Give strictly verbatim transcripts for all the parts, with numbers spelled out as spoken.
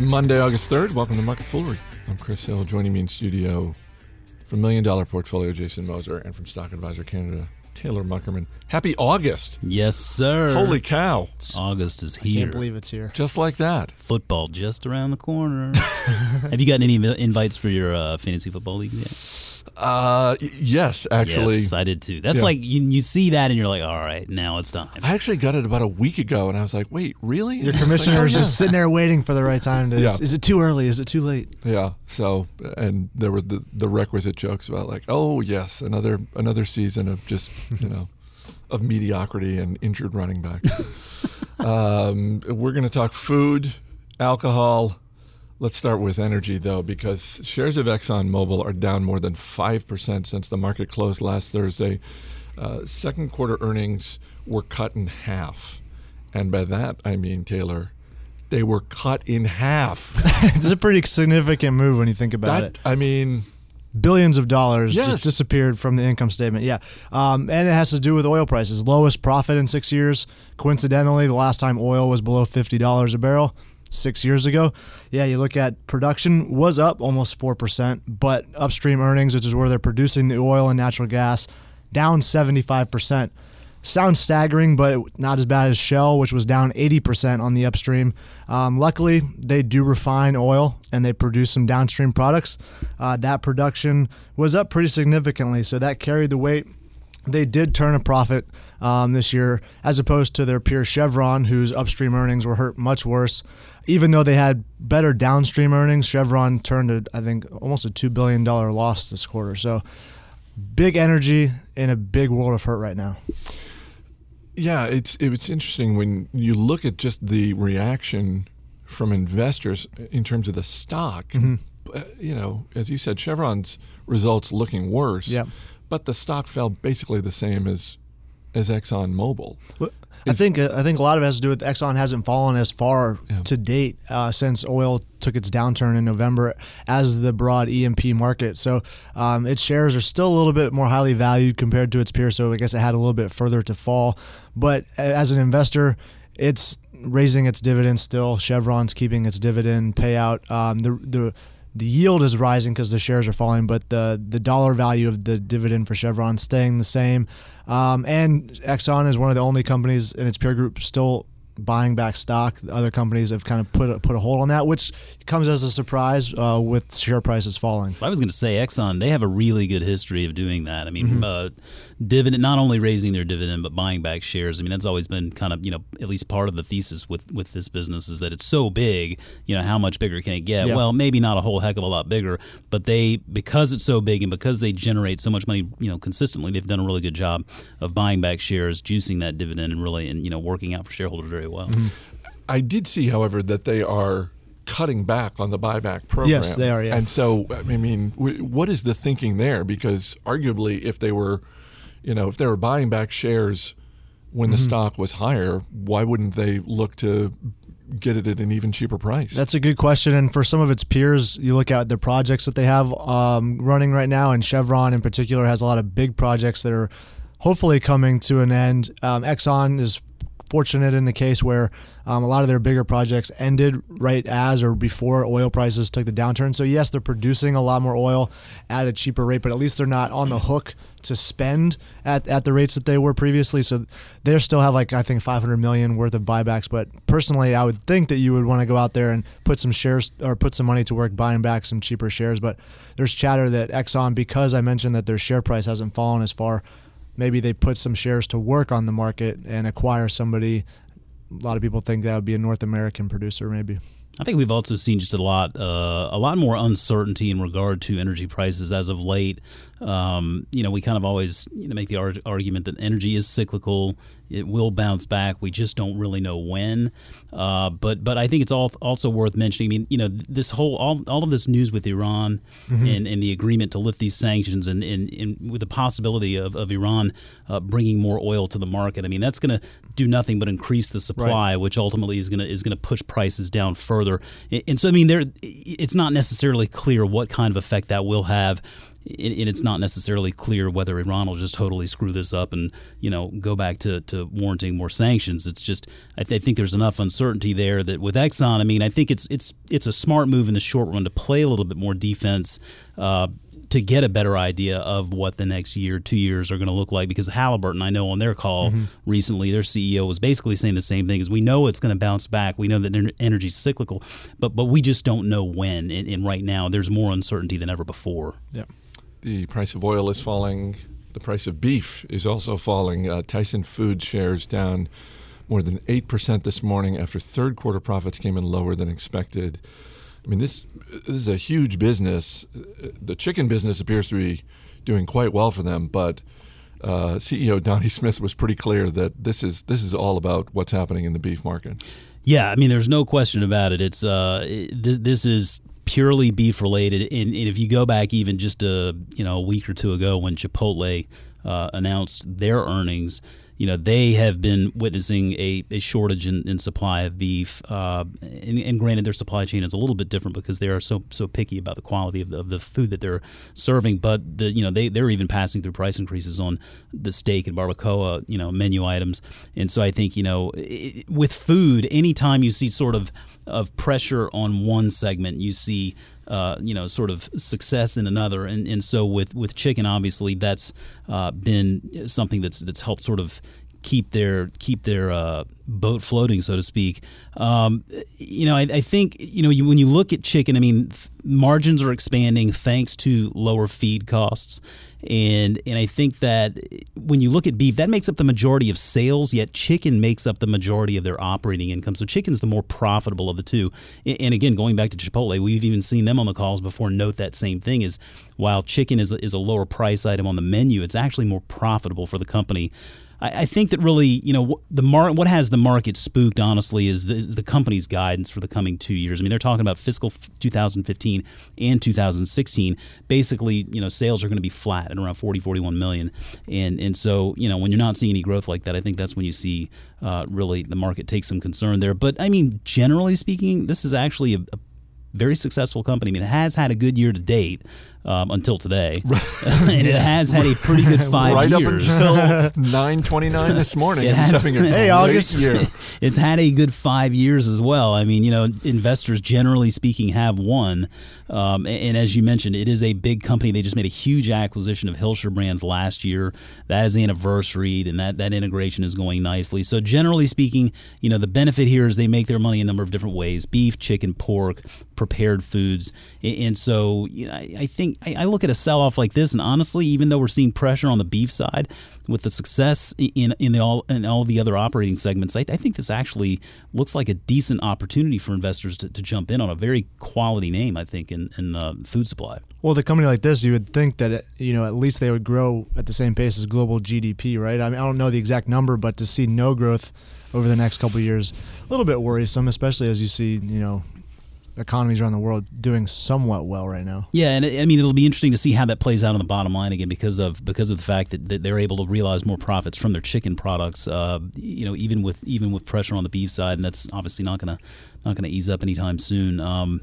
It's Monday, August third. Welcome to Market Foolery. I'm Chris Hill. Joining me in studio from Million Dollar Portfolio, Jason Moser, and from Stock Advisor Canada, Taylor Muckerman. Happy August. Yes, sir. Holy cow. August is here. I can't believe it's here. Just like that. Football just around the corner. Have you gotten any invites for your uh, fantasy football league yet? Uh, yes, actually. Yes, I did too. That's yeah. like, you, you see that and you're like, all right, now it's time. I actually got it about a week ago and I was like, wait, really? Your commissioner was like, oh, yeah. just sitting there waiting for the right time. to. Yeah. Is it too early? Is it too late? Yeah. So, and there were the, the requisite jokes about like, oh yes, another another season of just... you know, of mediocrity and injured running backs. um, we're going to talk food, alcohol. Let's start with energy, though, because shares of Exxon Mobil are down more than five percent since the market closed last Thursday. Uh, second quarter earnings were cut in half. And by that, I mean, Taylor, they were cut in half. It's a pretty significant move when you think about that, it. I mean... Billions of dollars yes. just disappeared from the income statement. Yeah. Um, and it has to do with oil prices. Lowest profit in six years. Coincidentally, the last time oil was below fifty dollars a barrel, six years ago. Yeah, you look at production was up almost four percent, but upstream earnings, which is where they're producing the oil and natural gas, down seventy-five percent. Sounds staggering, but not as bad as Shell, which was down eighty percent on the upstream. Um, luckily, they do refine oil, and they produce some downstream products. Uh, that production was up pretty significantly, so that carried the weight. They did turn a profit um, this year, as opposed to their peer Chevron, whose upstream earnings were hurt much worse. Even though they had better downstream earnings, Chevron turned, a, I think, almost a two billion dollars loss this quarter. So big energy in a big world of hurt right now. Yeah, it's it's interesting when you look at just the reaction from investors in terms of the stock. Mm-hmm. You know, as you said, Chevron's results looking worse, yep. but the stock fell basically the same as as Exxon Mobil. Well, I think I think a lot of it has to do with Exxon hasn't fallen as far yeah. to date uh, since oil took its downturn in November as the broad E and P market. So um, its shares are still a little bit more highly valued compared to its peers, so I guess it had a little bit further to fall. But as an investor, it's raising its dividend still. Chevron's keeping its dividend payout. Um, the the the yield is rising because the shares are falling, but the, the dollar value of the dividend for Chevron is staying the same. Um, and Exxon is one of the only companies in its peer group still buying back stock. Other companies have kind of put a, put a hold on that, which comes as a surprise uh, with share prices falling. I was going to say Exxon, they have a really good history of doing that. I mean, mm-hmm. uh, dividend, not only raising their dividend, but buying back shares. I mean, that's always been kind of, you know, at least part of the thesis with, with this business is that it's so big, you know, how much bigger can it get? Yeah. Well, maybe not a whole heck of a lot bigger, but they, because it's so big and because they generate so much money, you know, consistently, they've done a really good job of buying back shares, juicing that dividend and really, and you know, working out for shareholders very well. Mm-hmm. I did see, however, that they are cutting back on the buyback program. Yes, they are, yeah. And so, I mean, what is the thinking there? Because arguably, if they were, you know, if they were buying back shares when the mm-hmm. stock was higher, why wouldn't they look to get it at an even cheaper price? That's a good question. And for some of its peers, you look at the projects that they have um, running right now, and Chevron in particular has a lot of big projects that are hopefully coming to an end. Um, Exxon is fortunate in the case where um, a lot of their bigger projects ended right as or before oil prices took the downturn. So yes, they're producing a lot more oil at a cheaper rate, but at least they're not on the hook to spend at, at the rates that they were previously. So they still have like, I think, five hundred million dollars worth of buybacks. But personally, I would think that you would want to go out there and put some shares or put some money to work buying back some cheaper shares. But there's chatter that Exxon, because I mentioned that their share price hasn't fallen as far, maybe they put some shares to work on the market and acquire somebody. A lot of people think that would be a North American producer, maybe. I think we've also seen just a lot, uh, a lot more uncertainty in regard to energy prices as of late. Um, you know, we kind of always you know, make the ar- argument that energy is cyclical; it will bounce back. We just don't really know when. Uh, but but I think it's all, also worth mentioning. I mean, you know, this whole all, all of this news with Iran mm-hmm. and, and the agreement to lift these sanctions, and, and, and with the possibility of of Iran uh, bringing more oil to the market. I mean, that's going to do nothing but increase the supply, right. which ultimately is going to is going to push prices down further. And so, I mean, there it's not necessarily clear what kind of effect that will have and it's not necessarily clear whether Iran will just totally screw this up and, you know, go back to, to warranting more sanctions. It's just I, th- I think there's enough uncertainty there that with Exxon, I mean, I think it's it's it's a smart move in the short run to play a little bit more defense uh, to get a better idea of what the next year, two years are going to look like. Because Halliburton, I know on their call mm-hmm. recently, their C E O was basically saying the same thing, is we know it's going to bounce back. We know that energy is cyclical, but but we just don't know when. And, and right now there's more uncertainty than ever before. Yeah. The price of oil is falling. The price of beef is also falling. Uh, Tyson Foods shares down more than eight percent this morning after third quarter profits came in lower than expected. I mean, this this is a huge business. The chicken business appears to be doing quite well for them, but uh, C E O Donnie Smith was pretty clear that this is this is all about what's happening in the beef market. Yeah, I mean, there's no question about it. It's uh, this, this is purely beef related, and, and if you go back even just a you know a week or two ago when Chipotle uh, announced their earnings. You know, they have been witnessing a, a shortage in, in supply of beef. Uh, and, and granted, their supply chain is a little bit different because they are so so picky about the quality of the, of the food that they're serving. But, the you know, they, they're even passing through price increases on the steak and barbacoa, you know, menu items. And so I think, you know, it, with food, anytime you see sort of, of pressure on one segment, you see Uh, you know, sort of success in another, and and so with, with chicken, obviously that's uh, been something that's that's helped sort of keep their keep their uh, boat floating, so to speak. Um, you know, I, I think you know you, when you look at chicken, I mean, f- margins are expanding thanks to lower feed costs, and and I think that when you look at beef, that makes up the majority of sales, yet chicken makes up the majority of their operating income. So chicken's the more profitable of the two. And again, going back to Chipotle, we've even seen them on the calls before note that same thing is while chicken is a, is a lower price item on the menu, it's actually more profitable for the company. I think that really, you know, the mar- what has the market spooked, honestly, is the, is the company's guidance for the coming two years. I mean, they're talking about fiscal two thousand fifteen and two thousand sixteen. Basically, you know, sales are going to be flat at around forty, forty-one million. And and so, you know, when you're not seeing any growth like that, I think that's when you see uh, really the market take some concern there. But, I mean, generally speaking, this is actually a, a very successful company. I mean, it has had a good year to date. Um, until today, and it has had a pretty good five right years. Right up until nine twenty-nine this morning. It has been hey, August. Year. It's had a good five years as well. I mean, you know, investors generally speaking have won. Um, and, and as you mentioned, it is a big company. They just made a huge acquisition of Hillshire Brands last year. That is anniversaried, and that, that integration is going nicely. So generally speaking, you know, the benefit here is they make their money a number of different ways: beef, chicken, pork, prepared foods. And, and so, you know, I, I think. I look at a sell-off like this, and honestly, even though we're seeing pressure on the beef side, with the success in in the all in all the other operating segments, I, I think this actually looks like a decent opportunity for investors to, to jump in on a very quality name, I think, in in uh, food supply. Well, the company like this, you would think that, you know, at least they would grow at the same pace as global G D P, right? I mean, I don't know the exact number, but to see no growth over the next couple of years, a little bit worrisome, especially as you see, you know, economies around the world doing somewhat well right now. Yeah, and I mean, it'll be interesting to see how that plays out on the bottom line again because of because of the fact that, that they're able to realize more profits from their chicken products. Uh, you know, even with even with pressure on the beef side, and that's obviously not gonna not gonna ease up anytime soon. Um,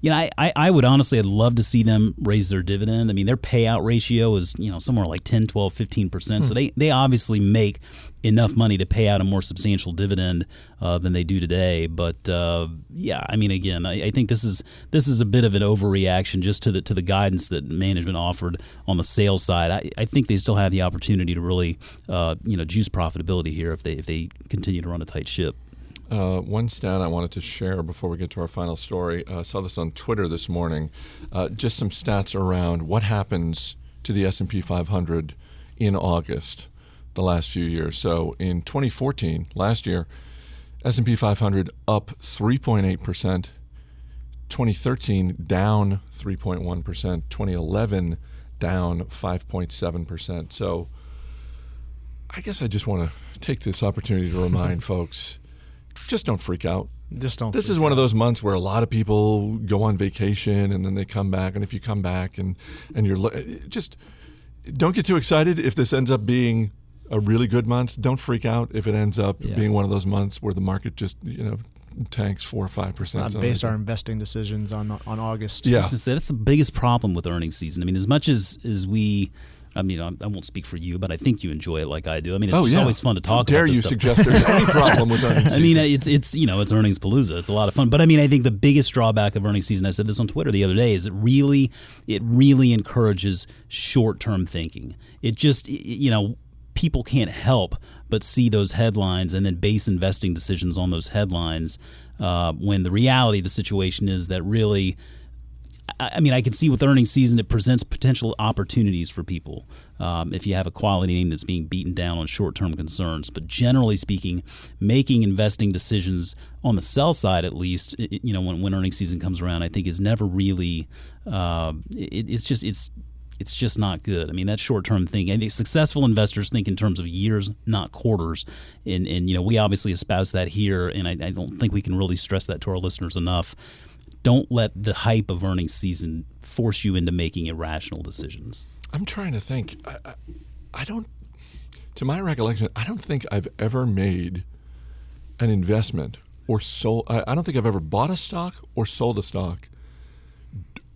you know, I, I, I would honestly, I'd love to see them raise their dividend. I mean, their payout ratio is you know somewhere like ten, twelve, fifteen percent. So they they obviously make enough money to pay out a more substantial dividend uh, than they do today. But uh, yeah, I mean, again, I, I think this is this is a bit of an overreaction just to the to the guidance that management offered on the sales side. I, I think they still have the opportunity to really uh, you know juice profitability here if they if they continue to run a tight ship. Uh, one stat I wanted to share before we get to our final story. I uh, saw this on Twitter this morning. Uh, just some stats around what happens to the S and P five hundred in August. The last few years. So in twenty fourteen, last year, S and P five hundred up three point eight percent, twenty thirteen down three point one percent, twenty eleven down five point seven percent. So I guess I just want to take this opportunity to remind folks, just don't freak out. Just don't. This is one out. of those months where a lot of people go on vacation and then they come back, and if you come back and and you're just don't get too excited if this ends up being a really good month. Don't freak out if it ends up yeah. being one of those months where the market just, you know, tanks four or five percent. Uh, base our investing decisions on on August. Yeah, I was gonna say, that's the biggest problem with earnings season. I mean, as much as as we. I mean, I won't speak for you, but I think you enjoy it like I do. I mean, it's oh, yeah. always fun to talk about. How dare about this you stuff. Suggest there's any problem with earnings season? I mean, it's, it's you know, it's earnings palooza. It's a lot of fun. But I mean, I think the biggest drawback of earnings season, I said this on Twitter the other day, is it really, it really encourages short-term thinking. It just, you know, people can't help but see those headlines and then base investing decisions on those headlines uh, when the reality of the situation is that really, I mean, I can see with earnings season, it presents potential opportunities for people um, if you have a quality name that's being beaten down on short-term concerns. But generally speaking, making investing decisions on the sell side, at least, it, you know, when, when earnings season comes around, I think is never really. Uh, it, it's just it's it's just not good. I mean, that short-term thing. And successful investors think in terms of years, not quarters. And and you know, we obviously espouse that here, and I, I don't think we can really stress that to our listeners enough. Don't let the hype of earnings season force you into making irrational decisions. I'm trying to think. I, I, I don't, to my recollection, I don't think I've ever made an investment or sold, I, I don't think I've ever bought a stock or sold a stock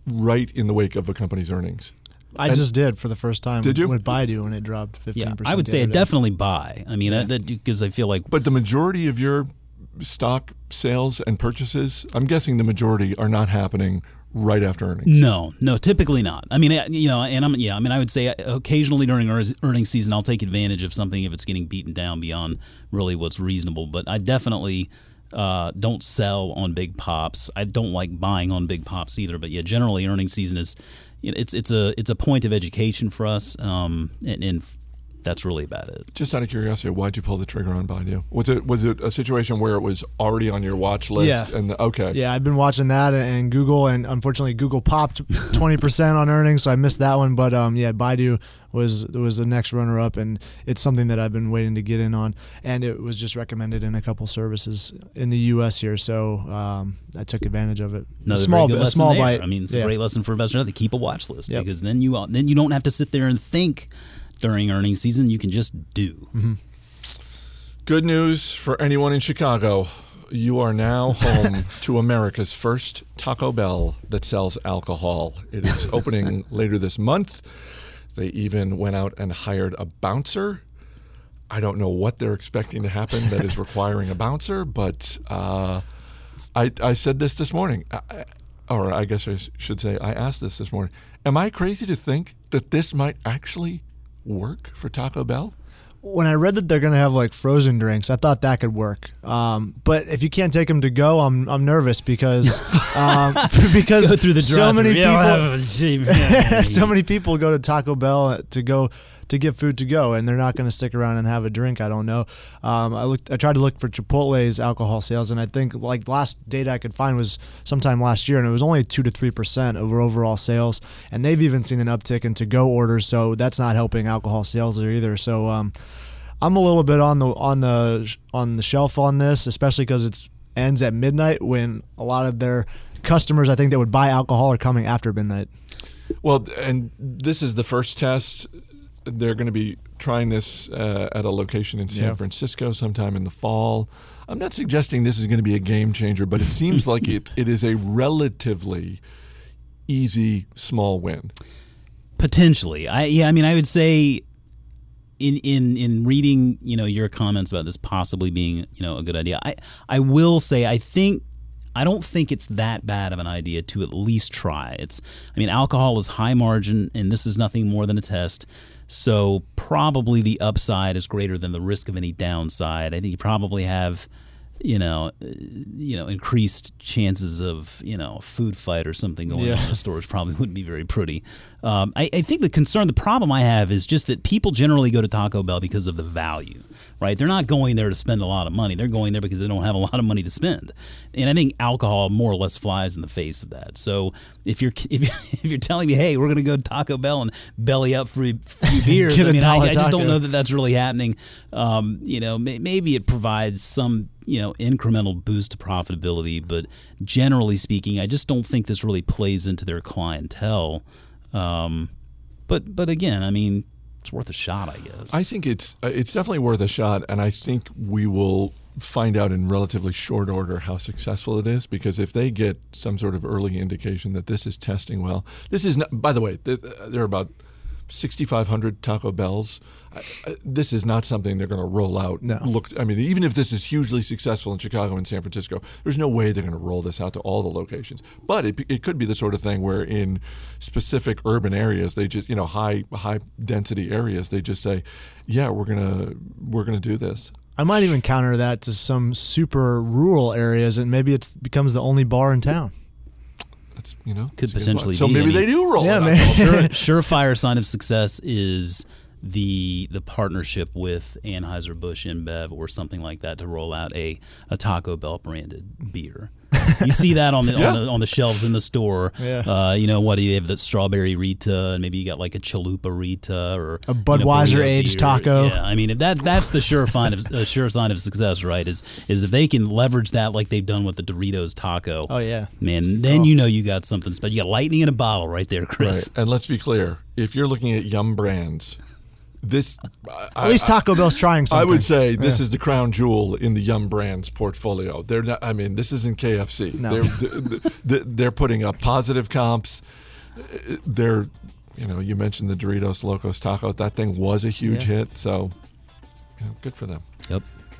right in the wake of a company's earnings. I and just did for the first time did you? With Baidu when it dropped fifteen percent. Yeah, I would say definitely buy. I mean, because yeah. I, I feel like. But the majority of your stock sales and purchases, I'm guessing the majority are not happening right after earnings. No, no, typically not. I mean, you know, and I'm yeah, I mean, I would say occasionally during earnings season, I'll take advantage of something if it's getting beaten down beyond really what's reasonable. But I definitely uh, don't sell on big pops. I don't like buying on big pops either. But yeah, generally earnings season is it's it's a it's a point of education for us, um, and. and that's really about it. Just out of curiosity, why'd you pull the trigger on Baidu? Was it was it a situation where it was already on your watch list? Yeah. And the, okay. Yeah, I've been watching that and Google, and unfortunately Google popped twenty percent on earnings, so I missed that one. But um, yeah, Baidu was was the next runner-up, and it's something that I've been waiting to get in on. And it was just recommended in a couple services in the U S here, so um, I took advantage of it. Another a small, a small bite. I mean, it's yeah. a great lesson for investors. They keep a watch list yep. because then you then you don't have to sit there and think. During earnings season, you can just do. Mm-hmm. Good news for anyone in Chicago. You are now home to America's first Taco Bell that sells alcohol. It is opening later this month. They even went out and hired a bouncer. I don't know what they're expecting to happen that is requiring a bouncer, but uh, I, I said this this morning. I, or I guess I should say I asked this this morning. Am I crazy to think that this might actually work for Taco Bell? When I read that they're going to have like frozen drinks, I thought that could work. Um, but if you can't take them to go, I'm I'm nervous because um, because go through the so many people have, so many people go to Taco Bell to go to get food to go, and they're not going to stick around and have a drink. I don't know. Um, I looked. I tried to look for Chipotle's alcohol sales, and I think like last data I could find was sometime last year, and it was only two to three percent over overall sales. And they've even seen an uptick in to-go orders, so that's not helping alcohol sales either. So. Um, I'm a little bit on the on the on the shelf on this, especially because it ends at midnight when a lot of their customers, I think, that would buy alcohol are coming after midnight. Well, and this is the first test. They're going to be trying this uh, at a location in San yeah. Francisco sometime in the fall. I'm not suggesting this is going to be a game changer, but it seems like it it is a relatively easy small win. Potentially, I yeah, I mean, I would say. In, in in reading, you know, your comments about this possibly being, you know, a good idea, I, I will say I think I don't think it's that bad of an idea to at least try. It's I mean, alcohol is high margin, and this is nothing more than a test. So probably the upside is greater than the risk of any downside. I think you probably have, you know, you know, increased chances of, you know, a food fight or something going yeah. on in the stores probably wouldn't be very pretty. Um, I, I think the concern, the problem I have is just that people generally go to Taco Bell because of the value, right? They're not going there to spend a lot of money. They're going there because they don't have a lot of money to spend. And I think alcohol more or less flies in the face of that. So if you're if you're telling me, hey, we're going to go to Taco Bell and belly up for a few beers, I mean, I, I just don't know that that's really happening. Um, you know, may, maybe it provides some, you know, incremental boost to profitability, but generally speaking, I just don't think this really plays into their clientele. Um, but but again, I mean, it's worth a shot, I guess. I think it's it's definitely worth a shot, and I think we will find out in relatively short order how successful it is, because if they get some sort of early indication that this is testing well, this is not, by the way, there are about sixty-five hundred Taco Bells. This is not something they're going to roll out. No. Look, I mean, even if this is hugely successful in Chicago and San Francisco, there's no way they're going to roll this out to all the locations. But it it could be the sort of thing where in specific urban areas, they just, you know, high high density areas, they just say, yeah, we're gonna we're gonna do this. I might even counter that to some super rural areas, and maybe it becomes the only bar in town. That's, you know, could potentially be. So maybe any, they do roll. Yeah, man. Sure, surefire sign of success is the the partnership with Anheuser-Busch InBev or something like that to roll out a, a Taco Bell branded beer. You see that on the, yeah. on the on the shelves in the store. Yeah. Uh, you know what? You have the strawberry Rita, and maybe you got like a Chalupa Rita or a Budweiser, you know, aged taco. Yeah, I mean, if that that's the sure sign of uh, sure sign of success, right? Is is if they can leverage that like they've done with the Doritos taco. Oh yeah, man. Then oh. you know you got something special. You got lightning in a bottle right there, Chris. Right. And let's be clear: if you're looking at Yum Brands. This, I, At least Taco I, Bell's trying something. I would say this yeah. is the crown jewel in the Yum Brands portfolio. They're not, I mean, this isn't K F C. No. They're, they're, they're putting up positive comps. They're, you know, you mentioned the Doritos Locos Taco. That thing was a huge yeah. hit, so you know, good for them. Yep.